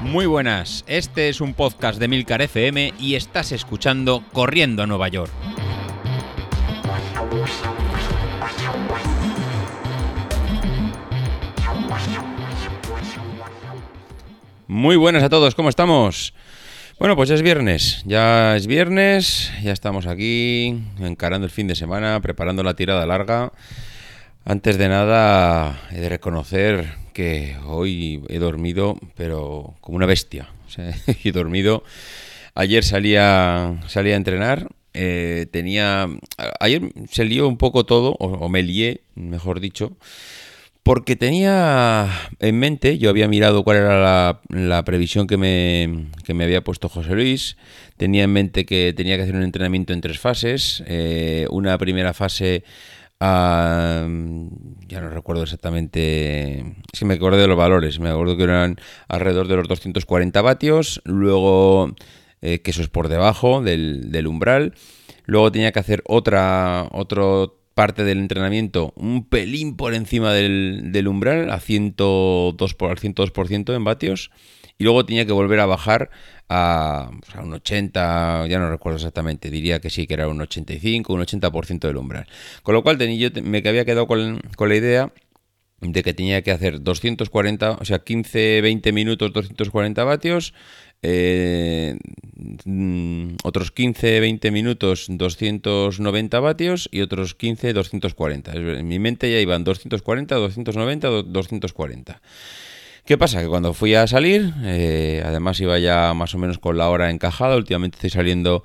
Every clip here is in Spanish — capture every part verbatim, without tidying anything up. Muy buenas, este es un podcast de Milcar F M y estás escuchando Corriendo a Nueva York. Muy buenas a todos, ¿cómo estamos? Bueno, pues es viernes, ya es viernes, ya estamos aquí encarando el fin de semana, preparando la tirada larga. Antes de nada, he de reconocer que hoy he dormido, pero como una bestia. O sea, he dormido. Ayer salía, salía a entrenar. Eh, tenía. Ayer se lió un poco todo, o, o me lié, mejor dicho, porque tenía en mente, yo había mirado cuál era la, la previsión que me, que me había puesto José Luis. Tenía en mente que tenía que hacer un entrenamiento en tres fases. Eh, una primera fase. A, ya no recuerdo exactamente, es que me acuerdo de los valores, me acuerdo que eran alrededor de los doscientos cuarenta vatios, luego eh, que eso es por debajo del, del umbral, luego tenía que hacer otra, otra parte del entrenamiento un pelín por encima del, del umbral a ciento dos por ciento en vatios y luego tenía que volver a bajar a, a un ochenta, ya no recuerdo exactamente, diría que sí, que era un ochenta y cinco, un ochenta por ciento del umbral. Con lo cual tenía, yo me había quedado con, con la idea de que tenía que hacer doscientos cuarenta, o sea, quince a veinte minutos, doscientos cuarenta vatios, eh, otros quince a veinte minutos, doscientos noventa vatios y otros quince, doscientos cuarenta. En mi mente ya iban doscientos cuarenta, doscientos noventa, doscientos cuarenta. ¿Qué pasa? Que cuando fui a salir, eh, además iba ya más o menos con la hora encajada, últimamente estoy saliendo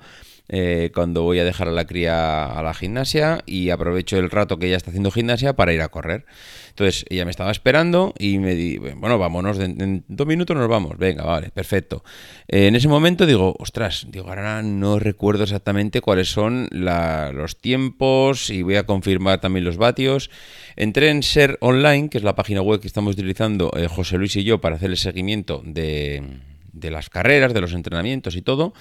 eh, cuando voy a dejar a la cría a la gimnasia y aprovecho el rato que ella está haciendo gimnasia para ir a correr. Entonces ella me estaba esperando y me di, bueno, vámonos, en, en dos minutos nos vamos, venga, vale, perfecto. Eh, en ese momento digo, ostras, digo, ahora no recuerdo exactamente cuáles son la, los tiempos y voy a confirmar también los vatios. Entré en S E R Online, que es la página web que estamos utilizando eh, José Luis y yo para hacer el seguimiento de, de las carreras, de los entrenamientos y todo.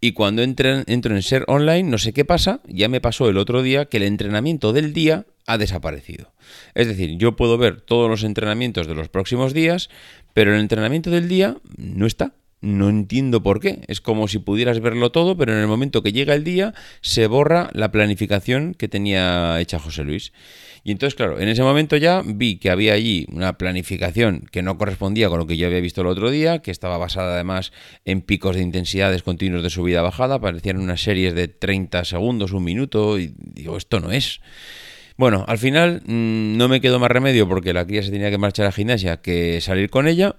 Y cuando entren, entro en S E R Online, no sé qué pasa, ya me pasó el otro día que el entrenamiento del día ha desaparecido. Es decir, yo puedo ver todos los entrenamientos de los próximos días, pero el entrenamiento del día no está. No entiendo por qué. Es como si pudieras verlo todo, pero en el momento que llega el día se borra la planificación que tenía hecha José Luis. Y entonces, claro, en ese momento ya vi que había allí una planificación que no correspondía con lo que yo había visto el otro día, que estaba basada además en picos de intensidades continuos de subida-bajada, parecían unas series de treinta segundos, un minuto, y digo, esto no es. Bueno, al final mmm, no me quedó más remedio porque la cría se tenía que marchar a la gimnasia que salir con ella.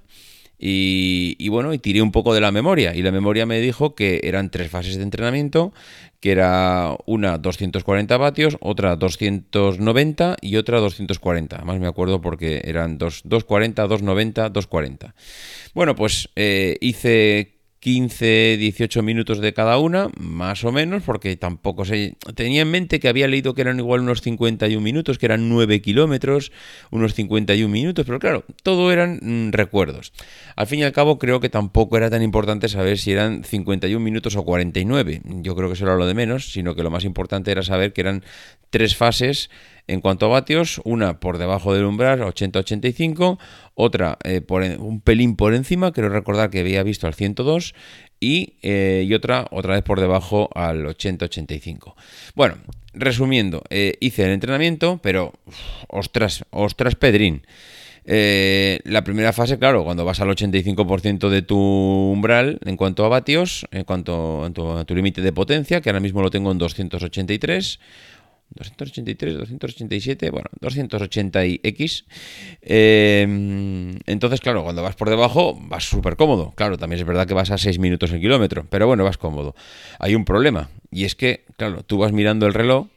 Y, y bueno, y tiré un poco de la memoria y la memoria me dijo que eran tres fases de entrenamiento, que era una doscientos cuarenta vatios, otra doscientos noventa y otra doscientos cuarenta. Además me acuerdo porque eran dos, doscientos cuarenta, doscientos noventa, doscientos cuarenta. Bueno, pues eh, hice quince a dieciocho minutos de cada una, más o menos, porque tampoco sé. Tenía en mente que había leído que eran igual unos cincuenta y un minutos, que eran nueve kilómetros, unos cincuenta y un minutos, pero claro, todo eran mmm, recuerdos. Al fin y al cabo, creo que tampoco era tan importante saber si eran cincuenta y un minutos o cuarenta y nueve. Yo creo que eso era lo de menos, sino que lo más importante era saber que eran tres fases. En cuanto a vatios, una por debajo del umbral, ochenta a ochenta y cinco, otra eh, por en, un pelín por encima, creo recordar que había visto al ciento dos, y, eh, y otra otra vez por debajo al ochenta a ochenta y cinco. Bueno, resumiendo, eh, hice el entrenamiento, pero uf, ostras, ostras pedrín. Eh, la primera fase, claro, cuando vas al ochenta y cinco por ciento de tu umbral en cuanto a vatios, en cuanto a tu, tu límite de potencia, que ahora mismo lo tengo en doscientos ochenta y tres, doscientos ochenta y tres, doscientos ochenta y siete, bueno, doscientos ochenta y equis. Eh, entonces, claro, cuando vas por debajo vas súper cómodo. Claro, también es verdad que vas a seis minutos el kilómetro, pero bueno, vas cómodo. Hay un problema y es que, claro, tú vas mirando el reloj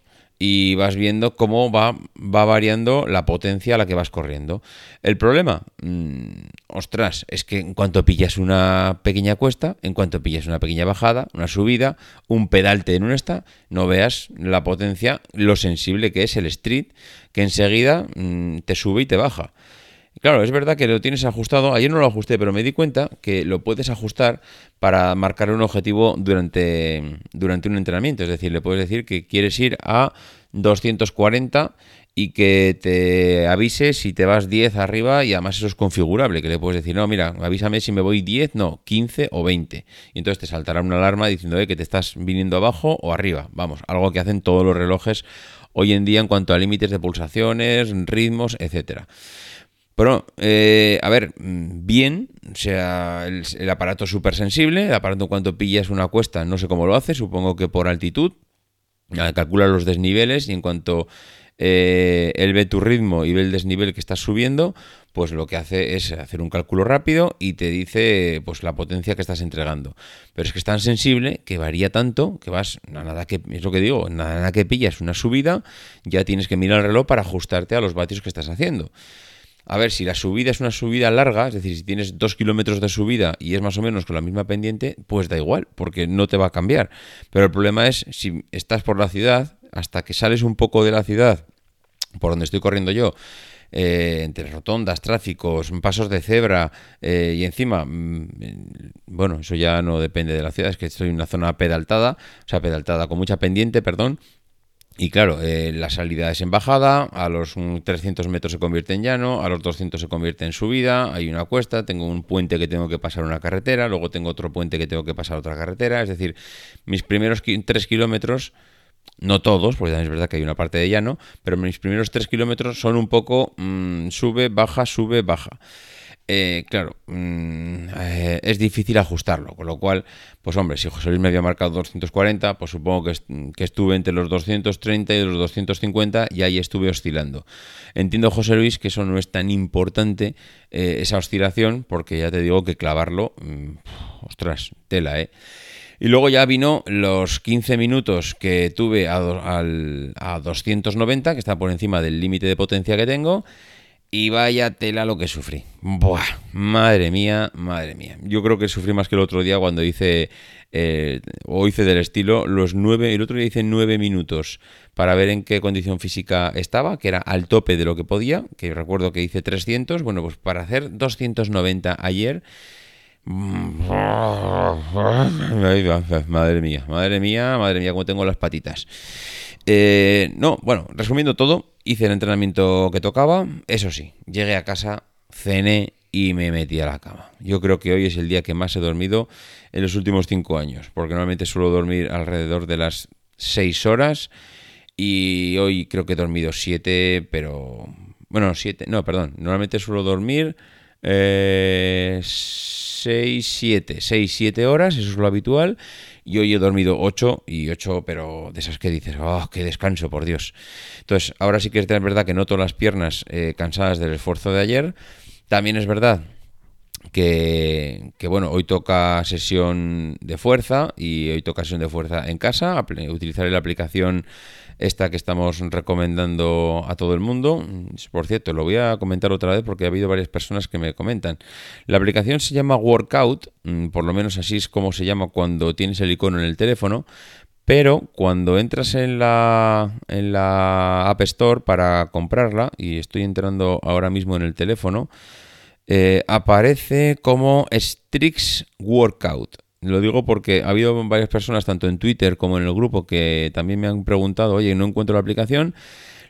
y vas viendo cómo va, va variando la potencia a la que vas corriendo. El problema, mmm, ostras, es que en cuanto pillas una pequeña cuesta, en cuanto pillas una pequeña bajada, una subida, un pedalte en una esta, no veas la potencia, lo sensible que es el street, que enseguida mmm, te sube y te baja. Claro, es verdad que lo tienes ajustado, ayer no lo ajusté, pero me di cuenta que lo puedes ajustar para marcar un objetivo durante, durante un entrenamiento, es decir, le puedes decir que quieres ir a doscientos cuarenta y que te avise si te vas diez arriba, y además eso es configurable, que le puedes decir, no, mira, avísame si me voy diez, no, quince o veinte. Y entonces te saltará una alarma diciendo eh, que te estás viniendo abajo o arriba. Vamos, algo que hacen todos los relojes hoy en día en cuanto a límites de pulsaciones, ritmos, etcétera. Pero, eh, a ver, bien, o sea, el, el aparato es súper sensible, el aparato en cuanto pillas una cuesta, no sé cómo lo hace, supongo que por altitud, calcula los desniveles y en cuanto eh, él ve tu ritmo y ve el desnivel que estás subiendo, pues lo que hace es hacer un cálculo rápido y te dice pues la potencia que estás entregando. Pero es que es tan sensible que varía tanto que vas, nada que, es lo que digo, nada, nada que pillas una subida, ya tienes que mirar el reloj para ajustarte a los vatios que estás haciendo. A ver, si la subida es una subida larga, es decir, si tienes dos kilómetros de subida y es más o menos con la misma pendiente, pues da igual, porque no te va a cambiar. Pero el problema es, si estás por la ciudad, hasta que sales un poco de la ciudad, por donde estoy corriendo yo, eh, entre rotondas, tráficos, pasos de cebra, eh, y encima, mm, bueno, eso ya no depende de la ciudad, es que estoy en una zona pedaltada, o sea, pedaltada con mucha pendiente, perdón, y claro, eh, la salida es en bajada, a los trescientos metros se convierte en llano, a los doscientos se convierte en subida, hay una cuesta, tengo un puente que tengo que pasar una carretera, luego tengo otro puente que tengo que pasar otra carretera, es decir, mis primeros tres kilómetros, no todos, porque también es verdad que hay una parte de llano, pero mis primeros tres kilómetros son un poco mmm, sube, baja, sube, baja. Eh, claro, mmm, eh, es difícil ajustarlo, con lo cual, pues hombre, si José Luis me había marcado doscientos cuarenta, pues supongo que, est- que estuve entre los doscientos treinta y los doscientos cincuenta y ahí estuve oscilando. Entiendo, José Luis, que eso no es tan importante, eh, esa oscilación, porque ya te digo que clavarlo, mmm, ostras, tela, ¿eh? Y luego ya vino los quince minutos que tuve a, do- al, a doscientos noventa, que está por encima del límite de potencia que tengo. Y vaya tela lo que sufrí. Buah, madre mía, madre mía. Yo creo que sufrí más que el otro día cuando hice, eh, o hice del estilo, los nueve, el otro día hice nueve minutos para ver en qué condición física estaba, que era al tope de lo que podía, que recuerdo que hice trescientos, bueno, pues para hacer doscientos noventa ayer, madre mía, madre mía, madre mía, cómo tengo las patitas. Eh, no, bueno, resumiendo todo, hice el entrenamiento que tocaba, eso sí, llegué a casa, cené y me metí a la cama. Yo creo que hoy es el día que más he dormido en los últimos cinco años, porque normalmente suelo dormir alrededor de las seis horas y hoy creo que he dormido siete, pero... Bueno, siete, no, perdón, normalmente suelo dormir... Eh, seis, siete horas, eso es lo habitual, y hoy he dormido ocho y ocho, pero de esas que dices, oh, qué descanso, por Dios. Entonces, ahora sí que es verdad que noto las piernas eh, cansadas del esfuerzo de ayer. También es verdad que, que bueno, hoy toca sesión de fuerza y hoy toca sesión de fuerza en casa, apl- utilizaré la aplicación esta que estamos recomendando a todo el mundo. Por cierto, lo voy a comentar otra vez porque ha habido varias personas que me comentan. La aplicación se llama Workout, por lo menos así es como se llama cuando tienes el icono en el teléfono, pero cuando entras en la, en la App Store para comprarla, y estoy entrando ahora mismo en el teléfono, eh, aparece como Strix Workout. Lo digo porque ha habido varias personas, tanto en Twitter como en el grupo, que también me han preguntado, oye, no encuentro la aplicación.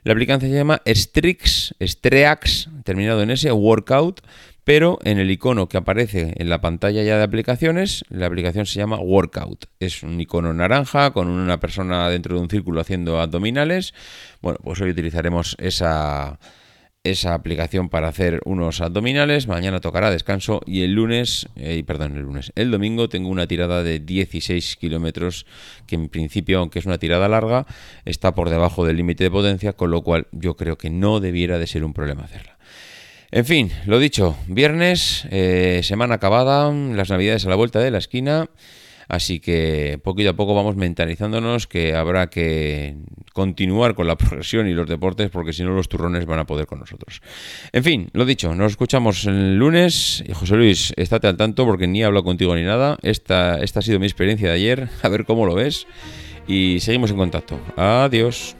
La aplicación se llama Strix, Streax, terminado en S, Workout, pero en el icono que aparece en la pantalla ya de aplicaciones, la aplicación se llama Workout. Es un icono naranja con una persona dentro de un círculo haciendo abdominales. Bueno, pues hoy utilizaremos esa... esa aplicación para hacer unos abdominales, mañana tocará descanso y el lunes, eh, perdón, el lunes, el domingo tengo una tirada de dieciséis kilómetros, que en principio, aunque es una tirada larga, está por debajo del límite de potencia, con lo cual yo creo que no debiera de ser un problema hacerla. En fin, lo dicho, viernes, eh, semana acabada, las navidades a la vuelta de la esquina. Así que poquito a poco vamos mentalizándonos que habrá que continuar con la progresión y los deportes, porque si no los turrones van a poder con nosotros. En fin, lo dicho, nos escuchamos el lunes. Y José Luis, estate al tanto porque ni he hablado contigo ni nada. Esta, esta ha sido mi experiencia de ayer, a ver cómo lo ves. Y seguimos en contacto. Adiós.